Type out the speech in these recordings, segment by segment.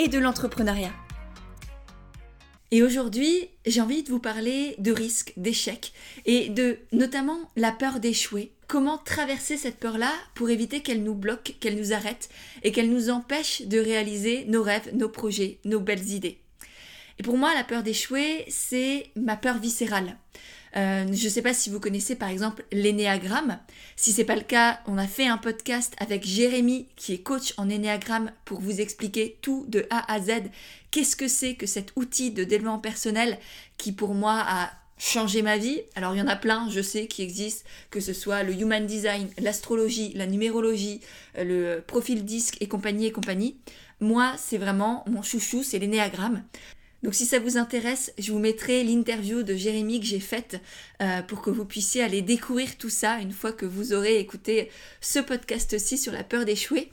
et de l'entrepreneuriat. Et aujourd'hui, j'ai envie de vous parler de risques, d'échecs et de notamment la peur d'échouer. Comment traverser cette peur-là pour éviter qu'elle nous bloque, qu'elle nous arrête et qu'elle nous empêche de réaliser nos rêves, nos projets, nos belles idées. Et pour moi, la peur d'échouer, c'est ma peur viscérale. Je ne sais pas si vous connaissez par exemple l'énéagramme. Si ce n'est pas le cas, on a fait un podcast avec Jérémy qui est coach en énéagramme pour vous expliquer tout de A à Z. Qu'est-ce que c'est que cet outil de développement personnel qui pour moi a changé ma vie. Alors il y en a plein, je sais, qui existent, que ce soit le Human Design, l'astrologie, la numérologie, le profil disque et compagnie et compagnie. Moi, c'est vraiment mon chouchou, c'est l'énéagramme. Donc si ça vous intéresse, je vous mettrai l'interview de Jérémy que j'ai faite pour que vous puissiez aller découvrir tout ça une fois que vous aurez écouté ce podcast-ci sur la peur d'échouer.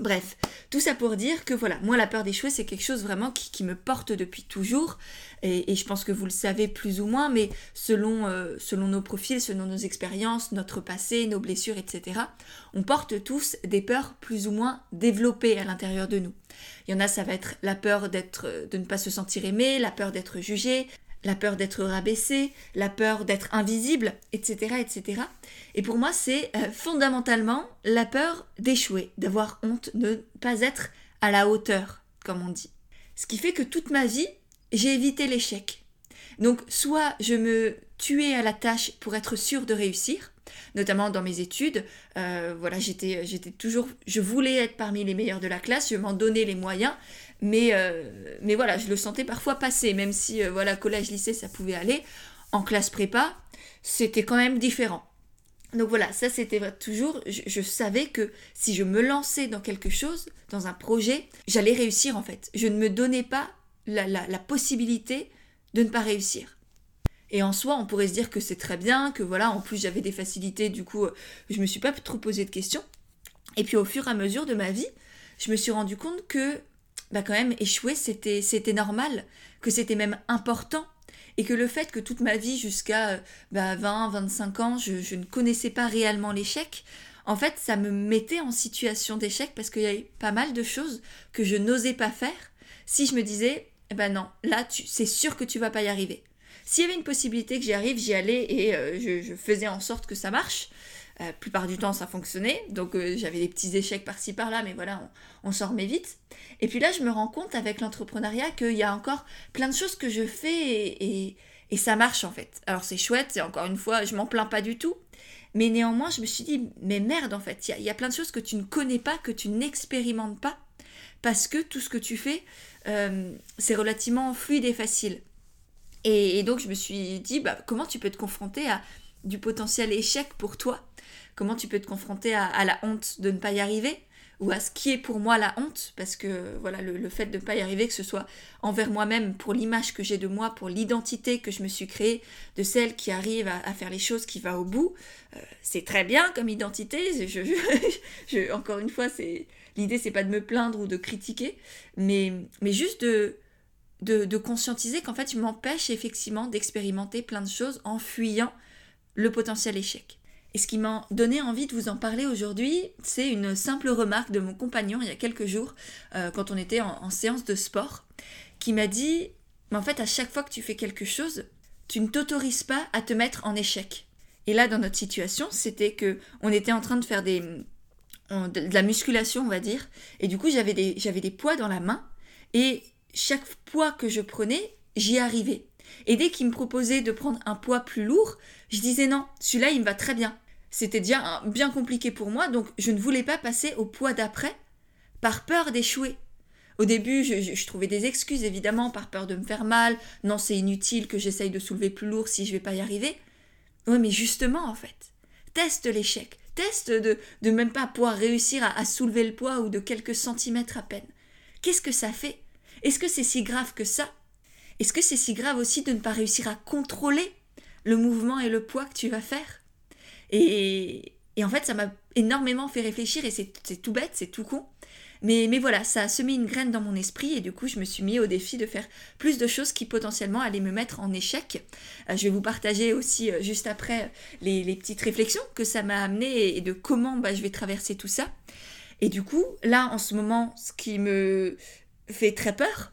Bref, tout ça pour dire que voilà, moi la peur d'échouer c'est quelque chose vraiment qui me porte depuis toujours et je pense que vous le savez plus ou moins, mais selon nos profils, selon nos expériences, notre passé, nos blessures, etc. On porte tous des peurs plus ou moins développées à l'intérieur de nous. Il y en a, ça va être la peur de ne pas se sentir aimé, la peur d'être jugé, la peur d'être rabaissé, la peur d'être invisible, etc., etc. Et pour moi, c'est fondamentalement la peur d'échouer, d'avoir honte, de ne pas être à la hauteur, comme on dit. Ce qui fait que toute ma vie, j'ai évité l'échec. Donc, soit je me tuais à la tâche pour être sûre de réussir, notamment dans mes études, j'étais toujours, je voulais être parmi les meilleurs de la classe, je m'en donnais les moyens, mais voilà, je le sentais parfois passer, même si collège, lycée, ça pouvait aller. En classe prépa, c'était quand même différent. Donc voilà, ça c'était toujours, je savais que si je me lançais dans quelque chose, dans un projet, j'allais réussir en fait. Je ne me donnais pas la possibilité de ne pas réussir. Et en soi, on pourrait se dire que c'est très bien, que voilà, en plus j'avais des facilités, du coup, je me suis pas trop posé de questions. Et puis au fur et à mesure de ma vie, je me suis rendu compte que, quand même, échouer, c'était normal, que c'était même important, et que le fait que toute ma vie, jusqu'à 20, 25 ans, je ne connaissais pas réellement l'échec, en fait, ça me mettait en situation d'échec, parce qu'il y avait pas mal de choses que je n'osais pas faire, si je me disais, non, là, c'est sûr que tu vas pas y arriver. S'il y avait une possibilité que j'y arrive, j'y allais et je faisais en sorte que ça marche. La plupart du temps, ça fonctionnait. Donc, j'avais des petits échecs par-ci, par-là, mais voilà, on s'en remet vite. Et puis là, je me rends compte avec l'entrepreneuriat qu'il y a encore plein de choses que je fais et ça marche en fait. Alors, c'est chouette, c'est encore une fois, je m'en plains pas du tout. Mais néanmoins, je me suis dit, mais merde en fait, il y a plein de choses que tu ne connais pas, que tu n'expérimentes pas, parce que tout ce que tu fais, c'est relativement fluide et facile. Et donc, je me suis dit, comment tu peux te confronter à du potentiel échec pour toi ? Comment tu peux te confronter à la honte de ne pas y arriver ? Ou à ce qui est pour moi la honte ? Parce que voilà, le fait de ne pas y arriver, que ce soit envers moi-même, pour l'image que j'ai de moi, pour l'identité que je me suis créée, de celle qui arrive à faire les choses, qui va au bout, c'est très bien comme identité. Encore une fois, l'idée, c'est pas de me plaindre ou de critiquer, mais juste de conscientiser qu'en fait je m'empêche effectivement d'expérimenter plein de choses en fuyant le potentiel échec. Et ce qui m'a donné envie de vous en parler aujourd'hui, c'est une simple remarque de mon compagnon il y a quelques jours, quand on était en séance de sport, qui m'a dit « Mais en fait à chaque fois que tu fais quelque chose, tu ne t'autorises pas à te mettre en échec. » Et là dans notre situation, c'était que on était en train de faire de la musculation on va dire, et du coup j'avais des poids dans la main, et chaque poids que je prenais, j'y arrivais. Et dès qu'il me proposait de prendre un poids plus lourd, je disais non, celui-là il me va très bien. C'était déjà bien compliqué pour moi, donc je ne voulais pas passer au poids d'après par peur d'échouer. Au début, je trouvais des excuses évidemment par peur de me faire mal. Non, c'est inutile que j'essaye de soulever plus lourd si je vais pas y arriver. Ouais, mais justement en fait, teste l'échec. Teste de même pas pouvoir réussir à soulever le poids ou de quelques centimètres à peine. Qu'est-ce que ça fait? Est-ce que c'est si grave que ça? Est-ce que c'est si grave aussi de ne pas réussir à contrôler le mouvement et le poids que tu vas faire? Et en fait, ça m'a énormément fait réfléchir, et c'est tout bête, c'est tout con. Mais voilà, ça a semé une graine dans mon esprit, et du coup, je me suis mis au défi de faire plus de choses qui potentiellement allaient me mettre en échec. Je vais vous partager aussi, juste après, les petites réflexions que ça m'a amené et de comment je vais traverser tout ça. Et du coup, là, en ce moment, ce qui me fait très peur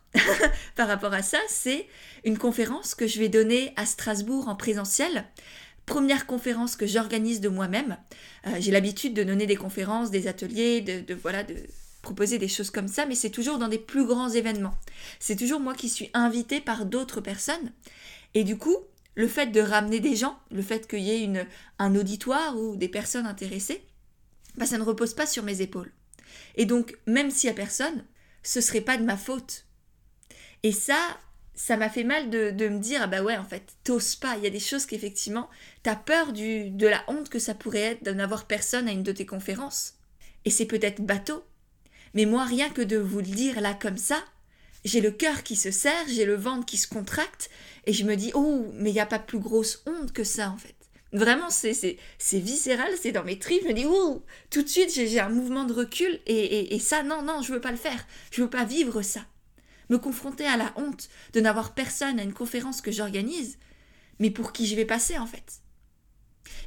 par rapport à ça, c'est une conférence que je vais donner à Strasbourg en présentiel. Première conférence que j'organise de moi-même. J'ai l'habitude de donner des conférences, des ateliers, de proposer des choses comme ça, mais c'est toujours dans des plus grands événements. C'est toujours moi qui suis invitée par d'autres personnes. Et du coup, le fait de ramener des gens, le fait qu'il y ait un auditoire ou des personnes intéressées, ça ne repose pas sur mes épaules. Et donc, même s'il y a personne, ce serait pas de ma faute. Et ça m'a fait mal de me dire, en fait, t'oses pas. Il y a des choses qu'effectivement, t'as peur de la honte que ça pourrait être de n'avoir personne à une de tes conférences. Et c'est peut-être bateau. Mais moi, rien que de vous le dire là comme ça, j'ai le cœur qui se serre, j'ai le ventre qui se contracte, et je me dis, oh, mais il n'y a pas plus grosse honte que ça, en fait. Vraiment, c'est viscéral, c'est dans mes tripes. Je me dis, ouh, tout de suite, j'ai un mouvement de recul, et ça, non, je veux pas le faire. Je veux pas vivre ça. Me confronter à la honte de n'avoir personne à une conférence que j'organise, mais pour qui je vais passer, en fait.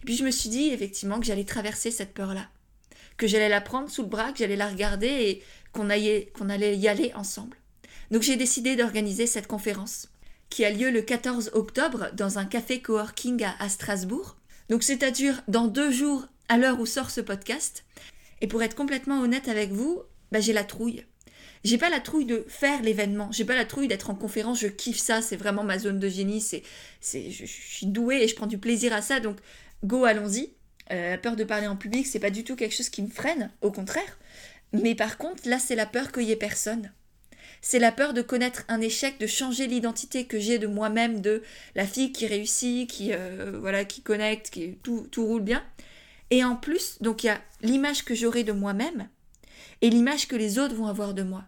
Et puis je me suis dit, effectivement, que j'allais traverser cette peur-là, que j'allais la prendre sous le bras, que j'allais la regarder et qu'on allait y aller ensemble. Donc j'ai décidé d'organiser cette conférence, qui a lieu le 14 octobre dans un café coworking à Strasbourg. Donc c'est-à-dire dans 2 jours à l'heure où sort ce podcast. Et pour être complètement honnête avec vous, j'ai la trouille. J'ai pas la trouille de faire l'événement, j'ai pas la trouille d'être en conférence, je kiffe ça, c'est vraiment ma zone de génie, je suis douée et je prends du plaisir à ça, donc go, allons-y. La peur de parler en public, c'est pas du tout quelque chose qui me freine, au contraire. Mais par contre, là, c'est la peur qu'il y ait personne. C'est la peur de connaître un échec, de changer l'identité que j'ai de moi-même, de la fille qui réussit, qui connecte, tout roule bien. Et en plus, donc il y a l'image que j'aurai de moi-même, et l'image que les autres vont avoir de moi.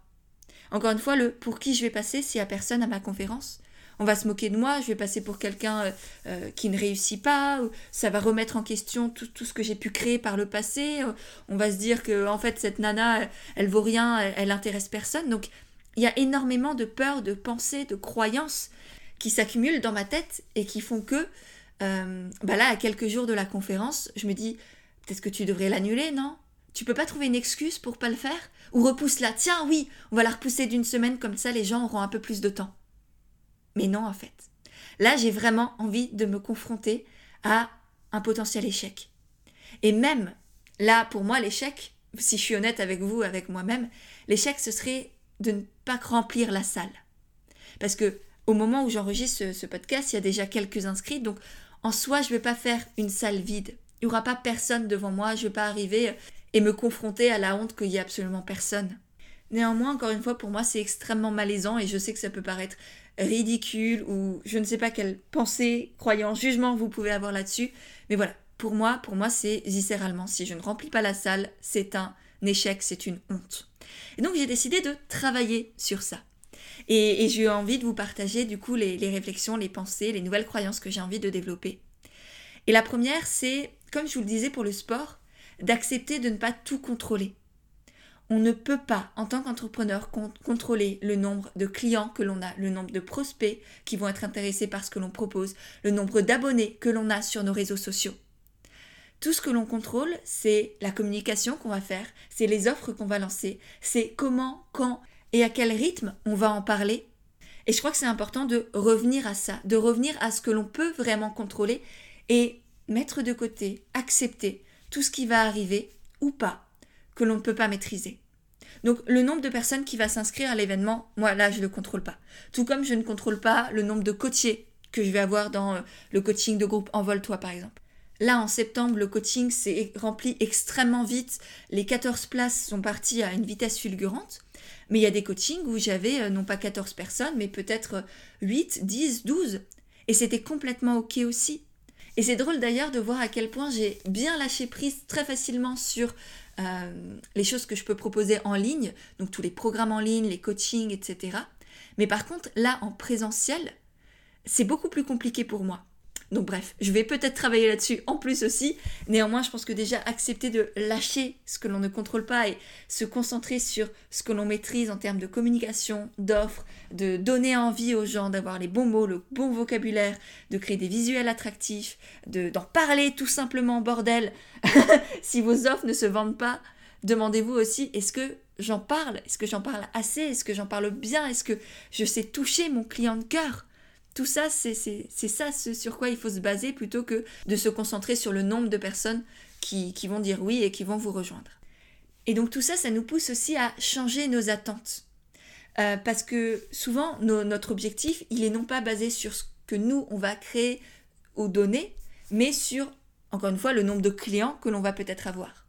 Encore une fois, le pour qui je vais passer s'il n'y a personne à ma conférence. On va se moquer de moi, je vais passer pour quelqu'un qui ne réussit pas, ça va remettre en question tout ce que j'ai pu créer par le passé, on va se dire que en fait cette nana, elle vaut rien, elle intéresse personne. Donc il y a énormément de peurs, de pensées, de croyances qui s'accumulent dans ma tête et qui font que, là, à quelques jours de la conférence, je me dis, peut-être que tu devrais l'annuler, non ? Tu peux pas trouver une excuse pour pas le faire ? Ou repousse-la, tiens oui, on va la repousser d'une semaine, comme ça les gens auront un peu plus de temps. Mais non en fait. Là j'ai vraiment envie de me confronter à un potentiel échec. Et même, là pour moi l'échec, si je suis honnête avec vous, avec moi-même, l'échec ce serait de ne pas remplir la salle. Parce que au moment où j'enregistre ce podcast, il y a déjà quelques inscrits, donc en soi je vais pas faire une salle vide. Il y aura pas personne devant moi, je vais pas arriver et me confronter à la honte qu'il y a absolument personne. Néanmoins, encore une fois, pour moi, c'est extrêmement malaisant et je sais que ça peut paraître ridicule ou je ne sais pas quelle pensée, croyance, jugement vous pouvez avoir là-dessus. Mais voilà, pour moi, c'est viscéralement. Si je ne remplis pas la salle, c'est un échec, c'est une honte. Et donc, j'ai décidé de travailler sur ça. Et j'ai eu envie de vous partager, du coup, les réflexions, les pensées, les nouvelles croyances que j'ai envie de développer. Et la première, c'est, comme je vous le disais pour le sport, d'accepter de ne pas tout contrôler. On ne peut pas, en tant qu'entrepreneur, contrôler le nombre de clients que l'on a, le nombre de prospects qui vont être intéressés par ce que l'on propose, le nombre d'abonnés que l'on a sur nos réseaux sociaux. Tout ce que l'on contrôle, c'est la communication qu'on va faire, c'est les offres qu'on va lancer, c'est comment, quand et à quel rythme on va en parler. Et je crois que c'est important de revenir à ça, de revenir à ce que l'on peut vraiment contrôler et mettre de côté, accepter tout ce qui va arriver ou pas, que l'on ne peut pas maîtriser. Donc le nombre de personnes qui va s'inscrire à l'événement, moi là je ne le contrôle pas. Tout comme je ne contrôle pas le nombre de coachés que je vais avoir dans le coaching de groupe Envole-toi par exemple. Là en septembre le coaching s'est rempli extrêmement vite, les 14 places sont parties à une vitesse fulgurante, mais il y a des coachings où j'avais non pas 14 personnes mais peut-être 8, 10, 12 et c'était complètement ok aussi. Et c'est drôle d'ailleurs de voir à quel point j'ai bien lâché prise très facilement sur les choses que je peux proposer en ligne, donc tous les programmes en ligne, les coachings, etc. Mais par contre, là, en présentiel, c'est beaucoup plus compliqué pour moi. Donc bref, je vais peut-être travailler là-dessus en plus aussi. Néanmoins, je pense que déjà accepter de lâcher ce que l'on ne contrôle pas et se concentrer sur ce que l'on maîtrise en termes de communication, d'offres, de donner envie aux gens d'avoir les bons mots, le bon vocabulaire, de créer des visuels attractifs, d'en parler tout simplement, bordel. Si vos offres ne se vendent pas, demandez-vous aussi, est-ce que j'en parle? Est-ce que j'en parle assez? Est-ce que j'en parle bien? Est-ce que je sais toucher mon client de cœur? Tout ça, c'est ça ce sur quoi il faut se baser plutôt que de se concentrer sur le nombre de personnes qui vont dire oui et qui vont vous rejoindre. Et donc tout ça, ça nous pousse aussi à changer nos attentes. Parce que souvent, notre objectif, il est non pas basé sur ce que nous, on va créer ou donner, mais sur, encore une fois, le nombre de clients que l'on va peut-être avoir.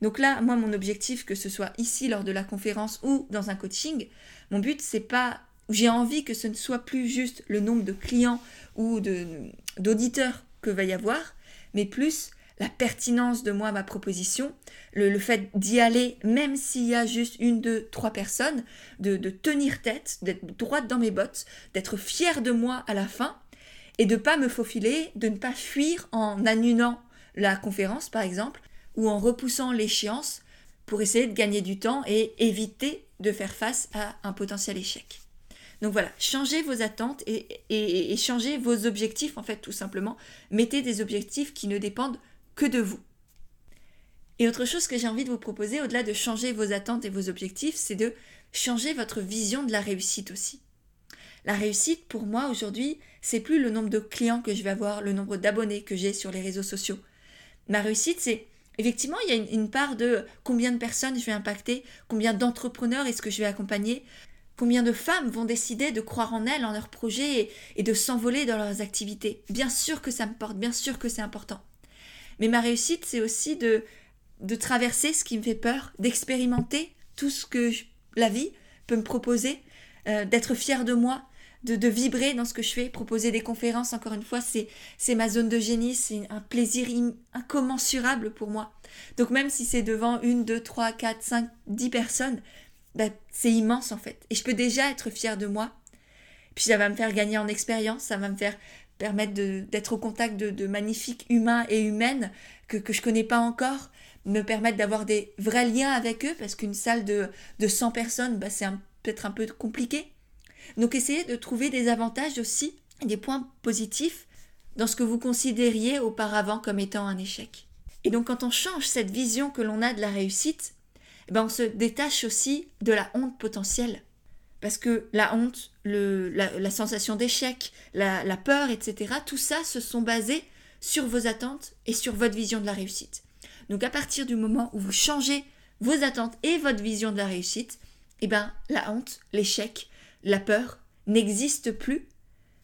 Donc là, moi, mon objectif, que ce soit ici lors de la conférence ou dans un coaching, mon but, c'est pas... J'ai envie que ce ne soit plus juste le nombre de clients ou d'auditeurs que va y avoir, mais plus la pertinence de moi, ma proposition, le fait d'y aller, même s'il y a juste 1, 2, 3 personnes, de tenir tête, d'être droite dans mes bottes, d'être fière de moi à la fin et de ne pas me faufiler, de ne pas fuir en annulant la conférence par exemple ou en repoussant l'échéance pour essayer de gagner du temps et éviter de faire face à un potentiel échec. Donc voilà, changez vos attentes et changez vos objectifs en fait tout simplement. Mettez des objectifs qui ne dépendent que de vous. Et autre chose que j'ai envie de vous proposer, au-delà de changer vos attentes et vos objectifs, c'est de changer votre vision de la réussite aussi. La réussite pour moi aujourd'hui, c'est plus le nombre de clients que je vais avoir, le nombre d'abonnés que j'ai sur les réseaux sociaux. Ma réussite c'est... Effectivement, il y a une part de combien de personnes je vais impacter, combien d'entrepreneurs est-ce que je vais accompagner. Combien de femmes vont décider de croire en elles, en leurs projets et de s'envoler dans leurs activités? Bien sûr que ça me porte, bien sûr que c'est important. Mais ma réussite, c'est aussi de traverser ce qui me fait peur, d'expérimenter tout ce que la vie peut me proposer, d'être fière de moi, de vibrer dans ce que je fais, proposer des conférences, encore une fois, c'est ma zone de génie, c'est un plaisir incommensurable pour moi. Donc même si c'est devant 1, 2, 3, 4, 5, 10 personnes, bah, c'est immense en fait. Et je peux déjà être fière de moi. Puis ça va me faire gagner en expérience, ça va me faire permettre d'être au contact de magnifiques humains et humaines que je ne connais pas encore, me permettre d'avoir des vrais liens avec eux, parce qu'une salle de 100 personnes, bah, c'est peut-être un peu compliqué. Donc essayez de trouver des avantages aussi, des points positifs dans ce que vous considériez auparavant comme étant un échec. Et donc quand on change cette vision que l'on a de la réussite, ben on se détache aussi de la honte potentielle. Parce que la honte, la sensation d'échec, la peur, etc., tout ça se sont basés sur vos attentes et sur votre vision de la réussite. Donc à partir du moment où vous changez vos attentes et votre vision de la réussite, eh ben, la honte, l'échec, la peur n'existe plus.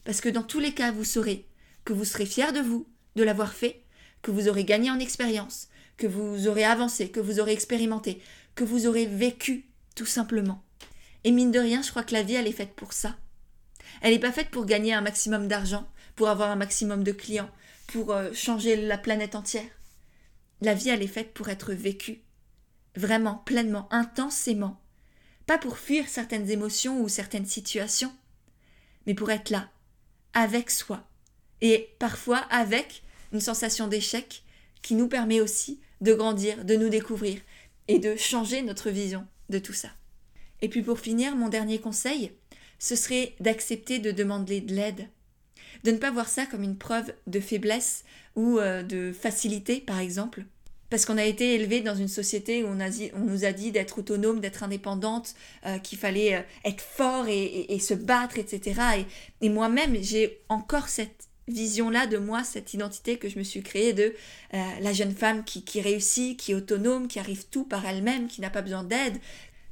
Parce que dans tous les cas, vous saurez que vous serez fier de vous, de l'avoir fait, que vous aurez gagné en expérience, que vous aurez avancé, que vous aurez expérimenté, que vous aurez vécu, tout simplement. Et mine de rien, je crois que la vie, elle est faite pour ça. Elle n'est pas faite pour gagner un maximum d'argent, pour avoir un maximum de clients, pour changer la planète entière. La vie, elle est faite pour être vécue. Vraiment, pleinement, intensément. Pas pour fuir certaines émotions ou certaines situations, mais pour être là, avec soi. Et parfois avec une sensation d'échec qui nous permet aussi de grandir, de nous découvrir, et de changer notre vision de tout ça. Et puis pour finir, mon dernier conseil, ce serait d'accepter de demander de l'aide. De ne pas voir ça comme une preuve de faiblesse ou de facilité, par exemple. Parce qu'on a été élevé dans une société où on nous a dit d'être autonome, d'être indépendante, qu'il fallait être fort et se battre, etc. Et moi-même, j'ai encore cette vision-là de moi, cette identité que je me suis créée de la jeune femme qui réussit, qui est autonome, qui arrive tout par elle-même, qui n'a pas besoin d'aide,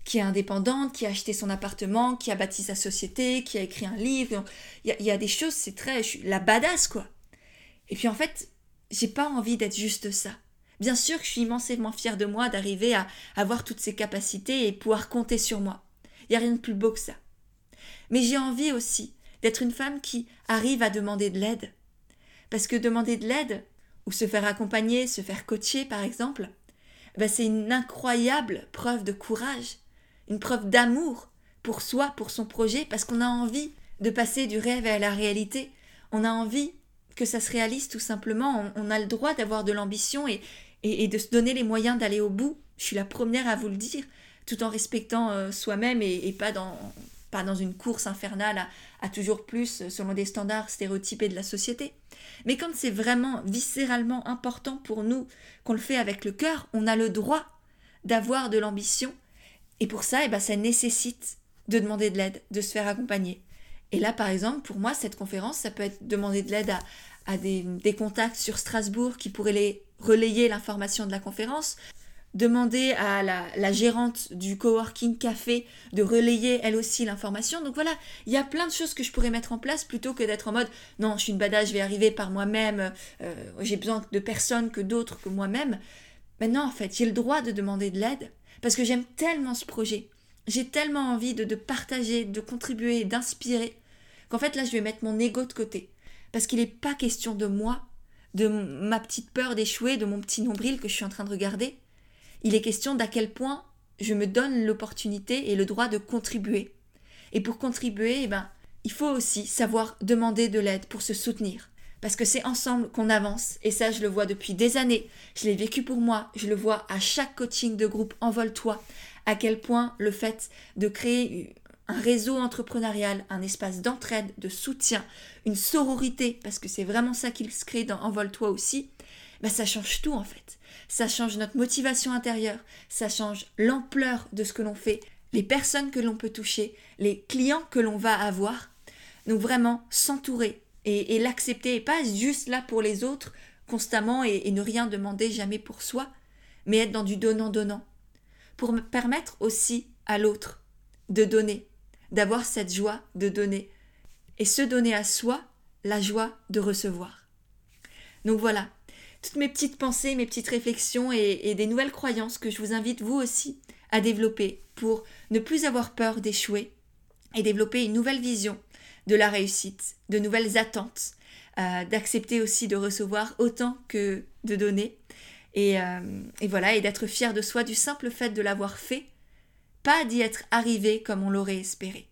qui est indépendante, qui a acheté son appartement, qui a bâti sa société, qui a écrit un livre. Il y a des choses, c'est très... Je suis la badass, quoi. Et puis en fait, j'ai pas envie d'être juste ça. Bien sûr que je suis immensément fière de moi d'arriver à avoir toutes ces capacités et pouvoir compter sur moi. Il n'y a rien de plus beau que ça. Mais j'ai envie aussi d'être une femme qui arrive à demander de l'aide. Parce que demander de l'aide, ou se faire accompagner, se faire coacher par exemple, ben c'est une incroyable preuve de courage, une preuve d'amour pour soi, pour son projet, parce qu'on a envie de passer du rêve à la réalité. On a envie que ça se réalise tout simplement. On a le droit d'avoir de l'ambition et de se donner les moyens d'aller au bout. Je suis la première à vous le dire, tout en respectant soi-même et pas dans une course infernale à toujours plus selon des standards stéréotypés de la société. Mais quand c'est vraiment viscéralement important pour nous, qu'on le fait avec le cœur, on a le droit d'avoir de l'ambition. Et pour ça, ça nécessite de demander de l'aide, de se faire accompagner. Et là, par exemple, pour moi, cette conférence, ça peut être demander de l'aide à des contacts sur Strasbourg qui pourraient relayer l'information de la conférence. Demander à la gérante du coworking café de relayer elle aussi l'information. Donc voilà, il y a plein de choses que je pourrais mettre en place plutôt que d'être en mode « Non, je suis une badass, je vais arriver par moi-même, j'ai besoin de personne que d'autres que moi-même. » Mais non, en fait, j'ai le droit de demander de l'aide parce que j'aime tellement ce projet. J'ai tellement envie de partager, de contribuer, d'inspirer qu'en fait là, je vais mettre mon ego de côté parce qu'il n'est pas question de moi, de ma petite peur d'échouer, de mon petit nombril que je suis en train de regarder. Il est question d'à quel point je me donne l'opportunité et le droit de contribuer. Et pour contribuer, il faut aussi savoir demander de l'aide pour se soutenir. Parce que c'est ensemble qu'on avance. Et ça, je le vois depuis des années. Je l'ai vécu pour moi. Je le vois à chaque coaching de groupe Envole-toi. À quel point le fait de créer un réseau entrepreneurial, un espace d'entraide, de soutien, une sororité, parce que c'est vraiment ça qu'il se crée dans Envole-toi aussi, ça change tout en fait. Ça change notre motivation intérieure, ça change l'ampleur de ce que l'on fait, les personnes que l'on peut toucher, les clients que l'on va avoir. Donc vraiment, s'entourer et l'accepter, et pas juste là pour les autres constamment et ne rien demander jamais pour soi, mais être dans du donnant-donnant. Pour permettre aussi à l'autre de donner, d'avoir cette joie de donner et se donner à soi la joie de recevoir. Donc voilà. Toutes mes petites pensées, mes petites réflexions et des nouvelles croyances que je vous invite vous aussi à développer pour ne plus avoir peur d'échouer et développer une nouvelle vision de la réussite, de nouvelles attentes, d'accepter aussi de recevoir autant que de donner et voilà, et d'être fier de soi du simple fait de l'avoir fait, pas d'y être arrivé comme on l'aurait espéré.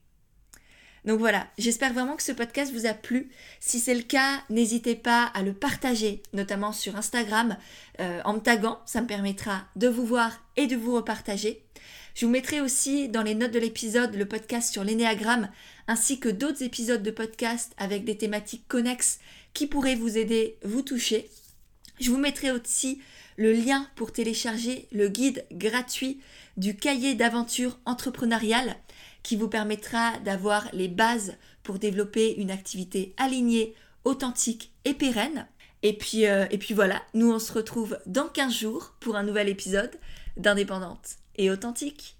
Donc voilà, j'espère vraiment que ce podcast vous a plu. Si c'est le cas, n'hésitez pas à le partager, notamment sur Instagram, en me taguant. Ça me permettra de vous voir et de vous repartager. Je vous mettrai aussi dans les notes de l'épisode le podcast sur l'énéagramme, ainsi que d'autres épisodes de podcast avec des thématiques connexes qui pourraient vous aider, vous toucher. Je vous mettrai aussi le lien pour télécharger le guide gratuit du cahier d'aventure entrepreneuriale, qui vous permettra d'avoir les bases pour développer une activité alignée, authentique et pérenne. Et puis voilà, nous on se retrouve dans 15 jours pour un nouvel épisode d'Indépendante et Authentique.